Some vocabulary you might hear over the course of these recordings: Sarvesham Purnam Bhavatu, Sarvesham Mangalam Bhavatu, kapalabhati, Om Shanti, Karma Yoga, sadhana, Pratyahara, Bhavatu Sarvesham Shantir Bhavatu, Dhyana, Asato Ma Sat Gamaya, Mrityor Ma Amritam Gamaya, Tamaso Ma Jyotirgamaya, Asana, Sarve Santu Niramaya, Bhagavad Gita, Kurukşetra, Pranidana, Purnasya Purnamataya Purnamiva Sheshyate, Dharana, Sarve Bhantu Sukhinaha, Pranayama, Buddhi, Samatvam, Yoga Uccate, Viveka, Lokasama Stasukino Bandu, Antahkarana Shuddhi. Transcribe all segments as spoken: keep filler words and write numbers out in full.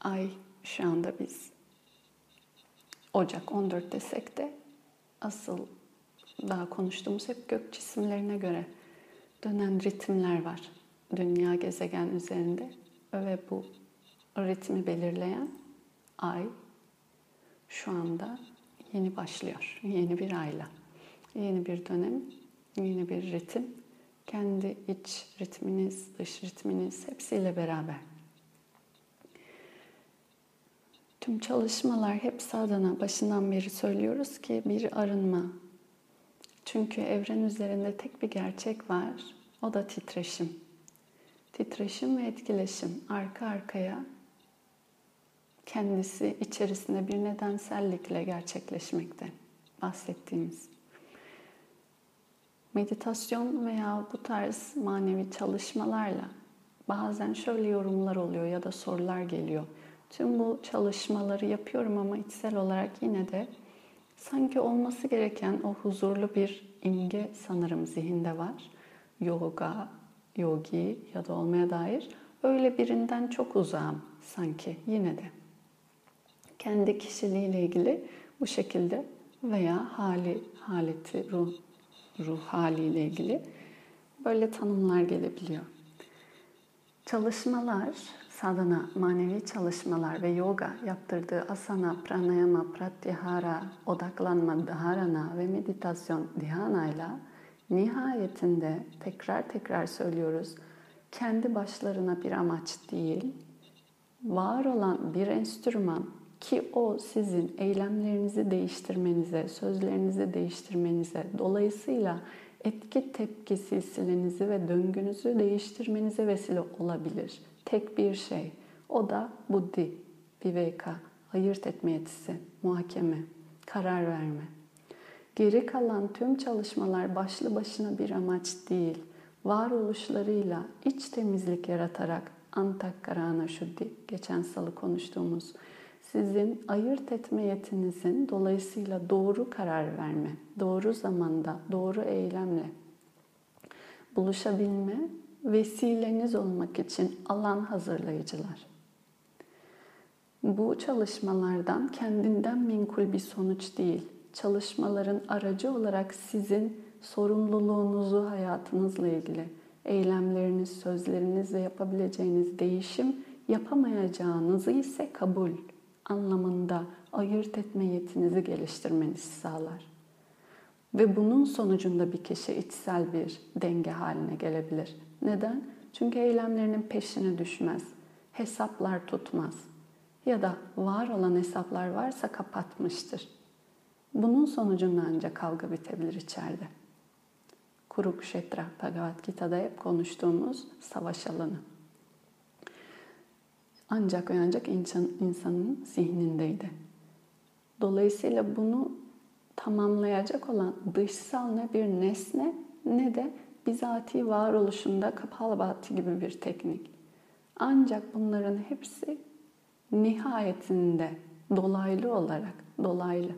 ay şu anda biz Ocak on dört desek de asıl daha konuştuğumuz hep gök cisimlerine göre dönen ritimler var. Dünya gezegen üzerinde ve bu ritmi belirleyen ay şu anda yeni başlıyor. Yeni bir ayla, yeni bir dönem, yeni bir ritim. Kendi iç ritminiz, dış ritminiz hepsiyle beraber. Tüm çalışmalar hep sadhana. Başından beri söylüyoruz ki bir arınma. Çünkü evren üzerinde tek bir gerçek var. O da titreşim. Titreşim ve etkileşim. Arka arkaya kendisi içerisinde bir nedensellikle gerçekleşmekte. Bahsettiğimiz. Meditasyon veya bu tarz manevi çalışmalarla bazen şöyle yorumlar oluyor ya da sorular geliyor. Tüm bu çalışmaları yapıyorum ama içsel olarak yine de sanki olması gereken o huzurlu bir imge sanırım zihinde var. Yoga, yogi ya da olmaya dair öyle birinden çok uzağım sanki yine de. Kendi kişiliğiyle ilgili bu şekilde veya hali, haleti, ruh, ruh haliyle ilgili böyle tanımlar gelebiliyor. Çalışmalar, sadhana, manevi çalışmalar ve yoga yaptırdığı asana, pranayama, pratyahara, odaklanma, dharana ve meditasyon, dhyana ile nihayetinde tekrar tekrar söylüyoruz, kendi başlarına bir amaç değil, var olan bir enstrüman ki o sizin eylemlerinizi değiştirmenize, sözlerinizi değiştirmenize, dolayısıyla etki tepki silsilenizi ve döngünüzü değiştirmenize vesile olabilir. Tek bir şey. O da Buddhi, Viveka, ayırt etme yetisi, muhakeme, karar verme. Geri kalan tüm çalışmalar başlı başına bir amaç değil. Varoluşlarıyla iç temizlik yaratarak Antahkarana Shuddhi, geçen salı konuştuğumuz, sizin ayırt etme yetinizin dolayısıyla doğru karar verme, doğru zamanda, doğru eylemle buluşabilme vesileniz olmak için alan hazırlayıcılar. Bu çalışmalardan kendinden menkul bir sonuç değil, çalışmaların aracı olarak sizin sorumluluğunuzu hayatınızla ilgili, eylemleriniz, sözleriniz ve yapabileceğiniz değişim, yapamayacağınızı ise kabul anlamında ayırt etme yetinizi geliştirmenizi sağlar. Ve bunun sonucunda bir kişi içsel bir denge haline gelebilir. Neden? Çünkü eylemlerinin peşine düşmez, hesaplar tutmaz ya da var olan hesaplar varsa kapatmıştır. Bunun sonucunda ancak kavga bitebilir içeride. Kurukşetra, Bhagavad Gita'da hep konuştuğumuz savaş alanı. Ancak ve ancak insan, insanın zihnindeydi. Dolayısıyla bunu tamamlayacak olan dışsal ne bir nesne ne de bizatihi varoluşunda kapalabhati gibi bir teknik. Ancak bunların hepsi nihayetinde dolaylı olarak, dolaylı,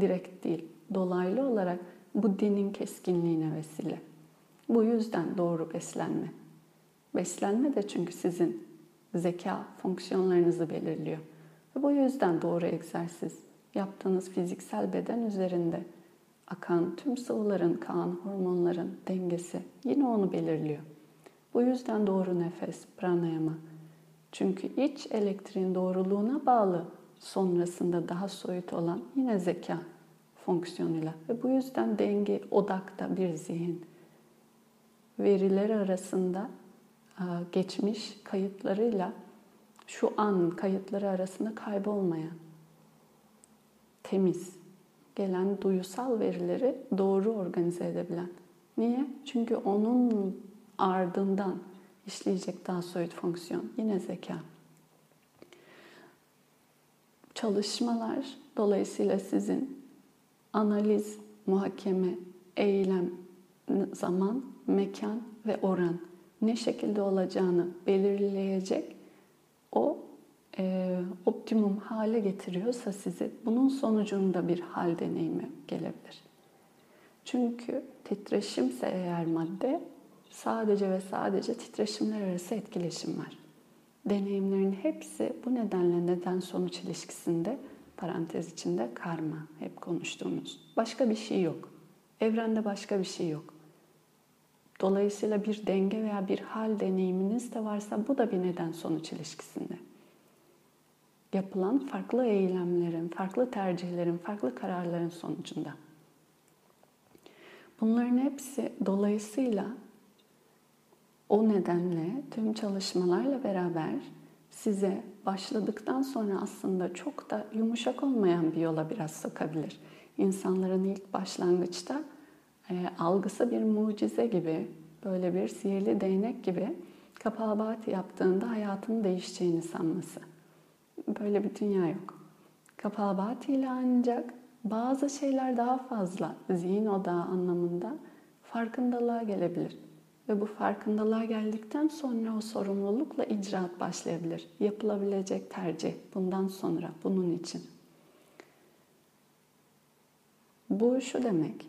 direkt değil, dolaylı olarak Buddhi'nin keskinliğine vesile. Bu yüzden doğru beslenme. Beslenme de çünkü sizin zeka fonksiyonlarınızı belirliyor. Ve bu yüzden doğru egzersiz, yaptığınız fiziksel beden üzerinde akan tüm sıvıların, kan, hormonların dengesi yine onu belirliyor. Bu yüzden doğru nefes, pranayama. Çünkü iç elektriğin doğruluğuna bağlı sonrasında daha soyut olan yine zeka fonksiyonuyla. Ve bu yüzden denge, odakta bir zihin. Veriler arasında geçmiş kayıtlarıyla şu an kayıtları arasında kaybolmayan, temiz, gelen duyusal verileri doğru organize edebilen. Niye? Çünkü onun ardından işleyecek daha soyut fonksiyon, yine zeka. Çalışmalar dolayısıyla sizin analiz, muhakeme, eylem, zaman, mekan ve oran ne şekilde olacağını belirleyecek o e, optimum hale getiriyorsa sizi, bunun sonucunda bir hal deneyimi gelebilir. Çünkü titreşimse eğer madde, sadece ve sadece titreşimler arası etkileşim var. deneyimlerin hepsi bu nedenle neden-sonuç ilişkisinde, parantez içinde karma, hep konuştuğumuz. Başka bir şey yok. Evrende başka bir şey yok. Dolayısıyla bir denge veya bir hal deneyiminiz de varsa bu da bir neden-sonuç ilişkisinde. Yapılan farklı eylemlerin, farklı tercihlerin, farklı kararların sonucunda. Bunların hepsi dolayısıyla o nedenle tüm çalışmalarla beraber size başladıktan sonra aslında çok da yumuşak olmayan bir yola biraz sokabilir. İnsanların ilk başlangıçta e, algısı bir mucize gibi, böyle bir sihirli değnek gibi kapalabhati yaptığında hayatın değişeceğini sanması. Böyle bir dünya yok. Kapalabhati ile ancak bazı şeyler daha fazla zihin odağı anlamında farkındalığa gelebilir. Ve bu farkındalığa geldikten sonra o sorumlulukla icraat başlayabilir. Yapılabilecek tercih bundan sonra, bunun için. Bu şu demek.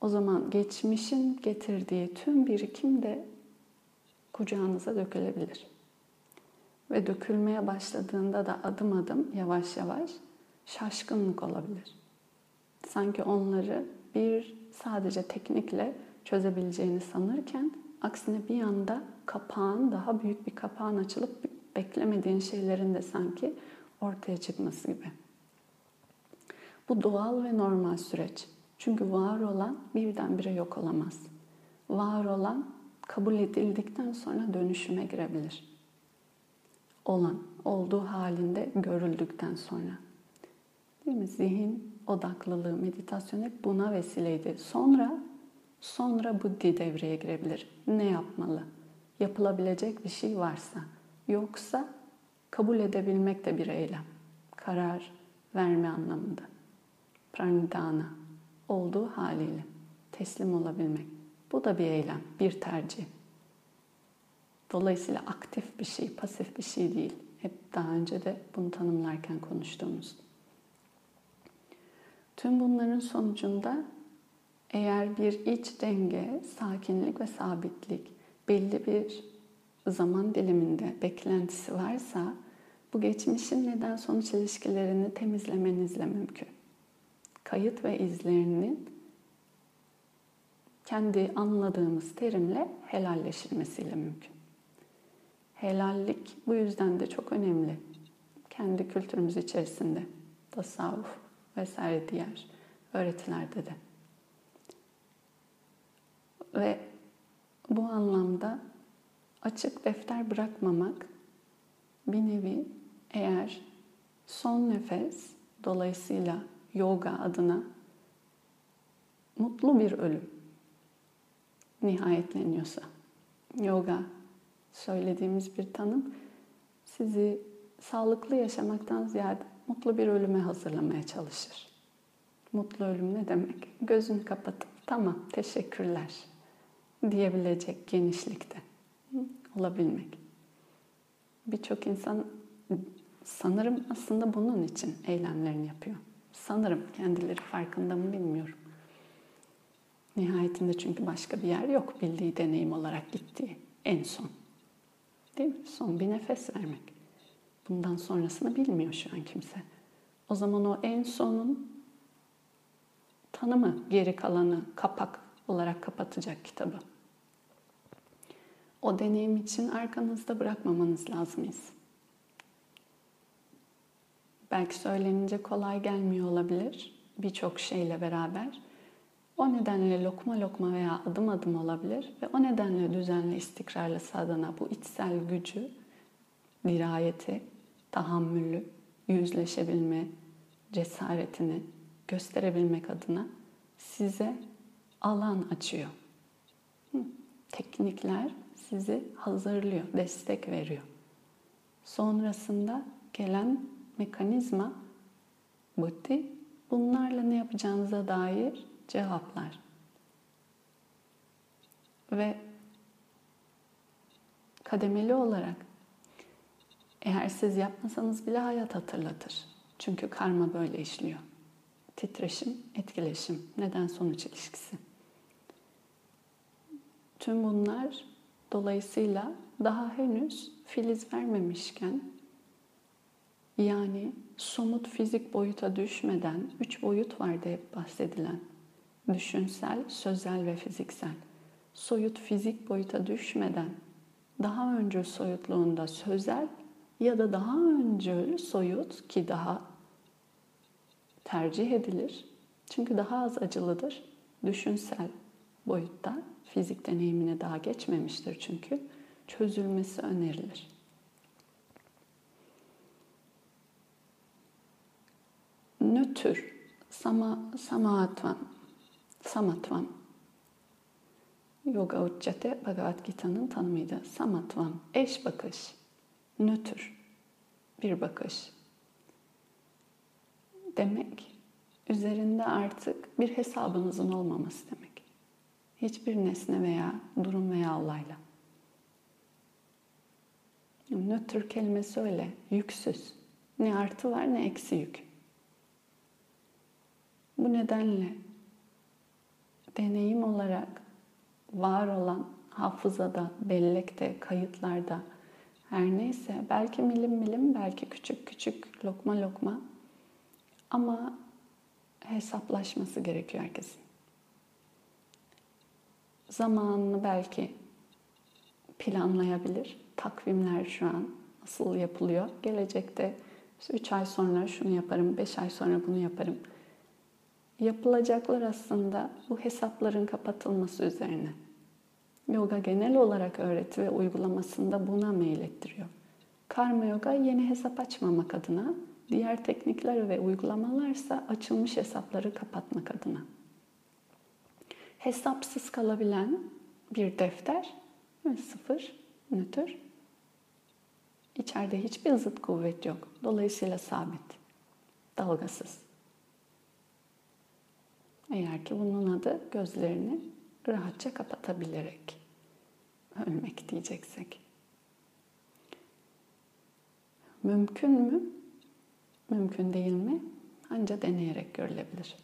O zaman geçmişin getirdiği tüm birikim de kucağınıza dökülebilir. Ve dökülmeye başladığında da adım adım, yavaş yavaş şaşkınlık olabilir. Sanki onları bir sadece teknikle çözebileceğini sanırken aksine bir anda kapağın, daha büyük bir kapağın açılıp beklemediğin şeylerin de sanki ortaya çıkması gibi. Bu doğal ve normal süreç. Çünkü var olan birdenbire yok olamaz. Var olan kabul edildikten sonra dönüşüme girebilir. Olan, olduğu halinde görüldükten sonra. Değil mi? Zihin odaklılığı, meditasyon hep buna vesileydi. Sonra Sonra Buddhi devreye girebilir. Ne yapmalı? Yapılabilecek bir şey varsa. Yoksa kabul edebilmek de bir eylem. Karar verme anlamında. Pranidana, olduğu haliyle teslim olabilmek. Bu da bir eylem, bir tercih. Dolayısıyla aktif bir şey, pasif bir şey değil. Hep daha önce de bunu tanımlarken konuştuğumuz. Tüm bunların sonucunda eğer bir iç denge, sakinlik ve sabitlik belli bir zaman diliminde beklentisi varsa bu geçmişin neden sonuç ilişkilerini temizlemenizle mümkün. Kayıt ve izlerinin kendi anladığımız terimle helalleşilmesiyle mümkün. Helallik bu yüzden de çok önemli. Kendi kültürümüz içerisinde, tasavvuf vesaire diğer öğretilerde de. Ve bu anlamda açık defter bırakmamak bir nevi eğer son nefes, dolayısıyla yoga adına mutlu bir ölüm nihayetleniyorsa. Yoga söylediğimiz bir tanım sizi sağlıklı yaşamaktan ziyade mutlu bir ölüme hazırlamaya çalışır. Mutlu ölüm ne demek? Gözünü kapatıp tamam teşekkürler diyebilecek genişlikte olabilmek. Birçok insan sanırım aslında bunun için eylemlerini yapıyor. Sanırım kendileri farkında mı bilmiyorum. Nihayetinde çünkü başka bir yer yok bildiği deneyim olarak gittiği en son. Değil mi? Son bir nefes vermek. Bundan sonrasını bilmiyor şu an kimse. O zaman o en sonun tanımı, geri kalanı, kapak olarak kapatacak kitabı. O deneyim için arkanızda bırakmamanız lazımız. Belki söylenince kolay gelmiyor olabilir birçok şeyle beraber. O nedenle lokma lokma veya adım adım olabilir ve o nedenle düzenli, istikrarlı sadana bu içsel gücü, dirayeti, tahammülü, yüzleşebilme cesaretini gösterebilmek adına size alan açıyor. Teknikler sizi hazırlıyor, destek veriyor. Sonrasında gelen mekanizma Buddhi, bunlarla ne yapacağınıza dair cevaplar. Ve kademeli olarak eğer siz yapmasanız bile hayat hatırlatır. Çünkü karma böyle işliyor. Titreşim, etkileşim, neden sonuç ilişkisi. Tüm bunlar Dolayısıyla daha henüz filiz vermemişken, yani somut fizik boyuta düşmeden üç boyut vardı hep bahsedilen. Düşünsel, sözel ve fiziksel. Soyut fizik boyuta düşmeden daha öncül soyutluğunda sözel ya da daha öncül soyut ki daha tercih edilir. Çünkü daha az acılıdır. Düşünsel boyutta fizik deneyimine daha geçmemiştir çünkü. Çözülmesi önerilir. Nötr, sama, samatvam, samatvam. Yoga Uccate, Bhagavad Gita'nın tanımıydı. Samatvam, eş bakış, nötr, bir bakış. Demek, üzerinde artık bir hesabınızın olmaması demek. Hiçbir nesne veya durum veya olayla. Nötr kelimesi öyle, yüksüz. Ne artı var ne eksi yük. Bu nedenle deneyim olarak var olan hafızada, bellekte, kayıtlarda her neyse belki milim milim, belki küçük küçük, lokma lokma ama hesaplaşması gerekiyor herkesin. Zamanını belki planlayabilir. Takvimler şu an nasıl yapılıyor? Gelecekte üç ay sonra şunu yaparım, beş ay sonra bunu yaparım. Yapılacaklar aslında bu hesapların kapatılması üzerine. Yoga genel olarak öğreti ve uygulamasında buna meylettiriyor. Karma Yoga yeni hesap açmamak adına, diğer teknikler ve uygulamalarsa açılmış hesapları kapatmak adına. Hesapsız kalabilen bir defter ve sıfır, nötr. İçeride hiçbir zıt kuvvet yok. Dolayısıyla sabit, dalgasız. Eğer ki bunun adı gözlerini rahatça kapatabilerek ölmek diyeceksek. Mümkün mü? Mümkün değil mi? Ancak deneyerek görülebilir.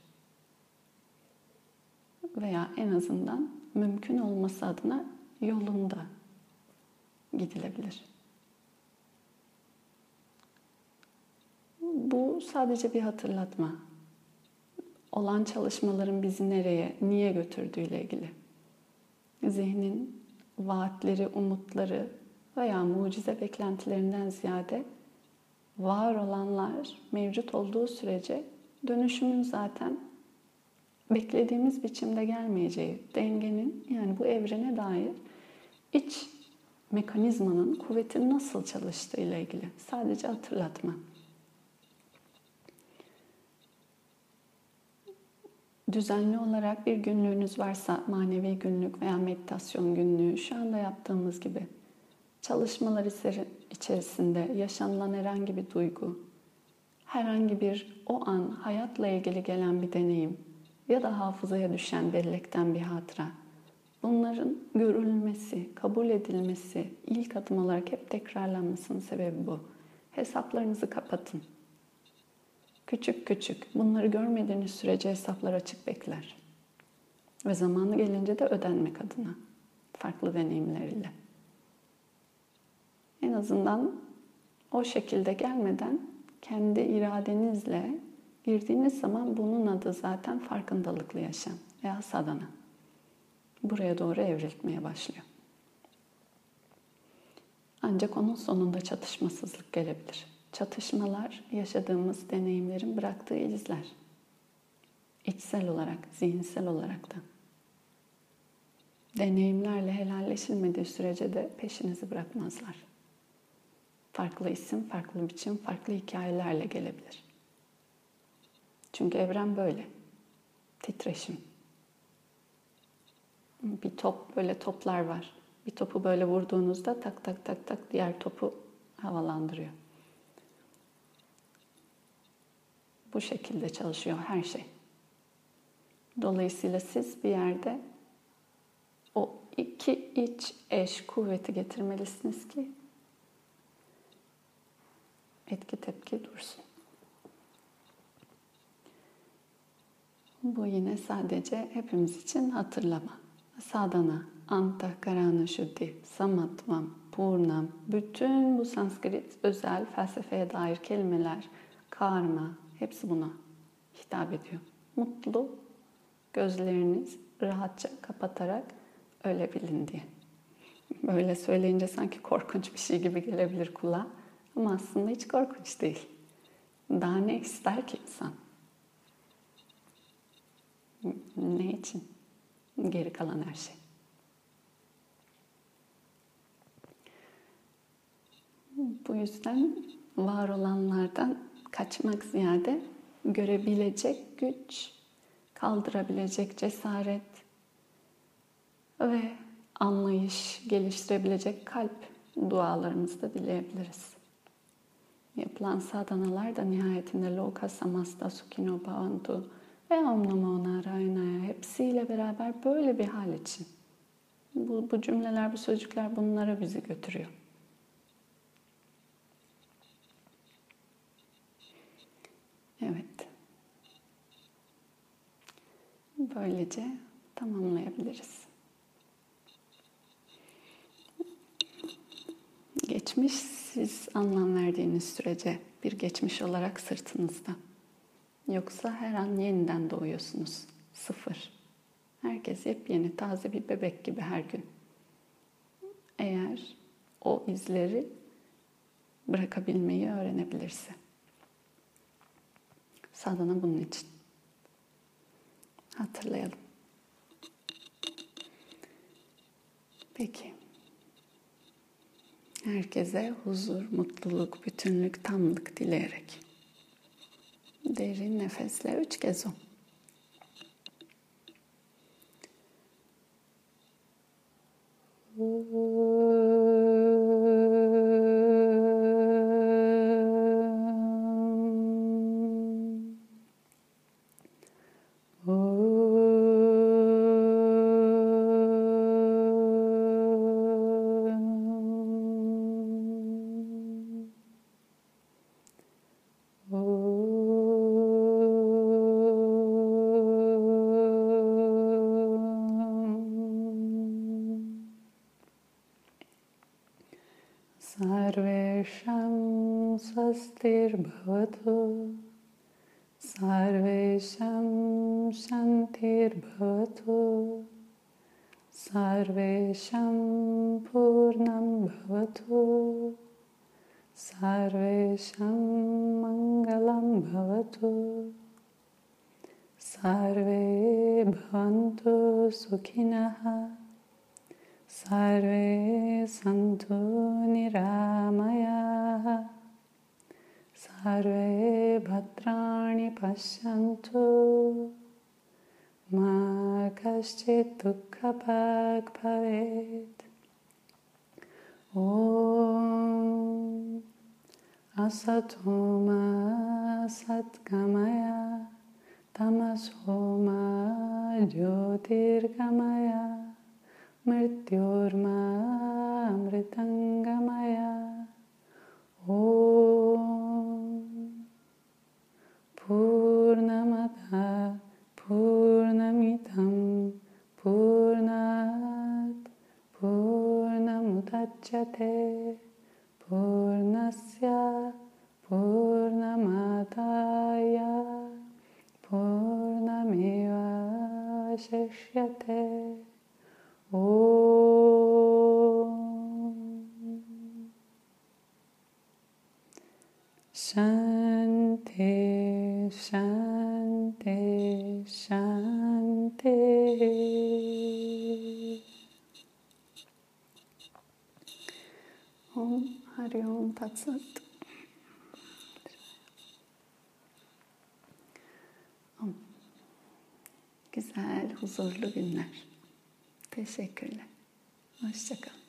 Veya en azından mümkün olması adına yolunda gidilebilir. Bu sadece bir hatırlatma. Olan çalışmaların bizi nereye, niye götürdüğüyle ilgili. Zihnin vaatleri, umutları veya mucize beklentilerinden ziyade var olanlar mevcut olduğu sürece dönüşümün zaten beklediğimiz biçimde gelmeyeceği, dengenin yani bu evrene dair iç mekanizmanın kuvvetinin nasıl çalıştığıyla ilgili sadece hatırlatma. Düzenli olarak bir günlüğünüz varsa, manevi günlük veya meditasyon günlüğü şu anda yaptığımız gibi çalışmalar içerisinde yaşanılan herhangi bir duygu, herhangi bir o an hayatla ilgili gelen bir deneyim ya da hafızaya düşen bellekten bir hatıra, bunların görülmesi, kabul edilmesi, ilk adım olarak hep tekrarlanmasının sebebi bu. Hesaplarınızı kapatın. Küçük küçük, bunları görmediğiniz sürece hesaplar açık bekler. Ve zamanı gelince de ödenmek adına, farklı deneyimleriyle. En azından o şekilde gelmeden kendi iradenizle girdiğiniz zaman bunun adı zaten farkındalıklı yaşam veya sadana. Buraya doğru evrilmeye başlıyor. Ancak onun sonunda çatışmasızlık gelebilir. Çatışmalar, yaşadığımız deneyimlerin bıraktığı izler. İçsel olarak, zihinsel olarak da. Deneyimlerle helalleşilmediği sürece de peşinizi bırakmazlar. Farklı isim, farklı biçim, farklı hikayelerle gelebilir. Çünkü evren böyle. Titreşim. Bir top, böyle toplar var. Bir topu böyle vurduğunuzda tak tak tak tak diğer topu havalandırıyor. Bu şekilde çalışıyor her şey. Dolayısıyla siz bir yerde o iki iç eş kuvveti getirmelisiniz ki etki tepki dursun. Bu yine sadece hepimiz için hatırlama. Sadana, Antahkarana Shuddhi, Samatvam, Purnam, bütün bu Sanskrit özel felsefeye dair kelimeler, karma, hepsi buna hitap ediyor. Mutlu, gözleriniz rahatça kapatarak ölebilin diye. Böyle söyleyince sanki korkunç bir şey gibi gelebilir kulağa. Ama aslında hiç korkunç değil. Daha ne ister ki insan? Ne için? Geri kalan her şey. Bu yüzden var olanlardan kaçmak ziyade görebilecek güç, kaldırabilecek cesaret ve anlayış geliştirebilecek kalp dualarımızı da dileyebiliriz. Yapılan sadhanalar da nihayetinde Lokasama Stasukino Bandu ve Om Namo Narayana'ya hepsiyle beraber böyle bir hal için. Bu, bu cümleler, bu sözcükler bunlara bizi götürüyor. Evet. Böylece tamamlayabiliriz. Geçmiş, siz anlam verdiğiniz sürece bir geçmiş olarak sırtınızda. Yoksa her an yeniden doğuyorsunuz. Sıfır. Herkes yepyeni, taze bir bebek gibi her gün. Eğer o izleri bırakabilmeyi öğrenebilirse. Sadhana bunun için. Hatırlayalım. Peki. Herkese huzur, mutluluk, bütünlük, tamlık dileyerek. Derin nefesle üç kez om. Sarvesham Shantir Bhavatu, Sarvesham Shantir Bhavatu, Sarvesham Purnam Bhavatu, Sarvesham Mangalam Bhavatu, Sarve Bhantu Sukhinaha, Sarve Santu Niramaya, Sarve Bhadrani Pashyantu, Ma Kaschit Dukkha-bhag Bhavet. Om Asato Ma Sat Gamaya, Tamaso Ma Jyotirgamaya, Mrityor Ma Amritam Gamaya. Om Purnamata Purnamitam Purnat Purnamudachyate Purnasya Purnamataya Purnamiva Sheshyate. Om Shanti, Shanti, Shanti. Om Hari Om Tat Sat. Om. Güzel, huzurlu günler. Teşekkürler. Hoşça kalın.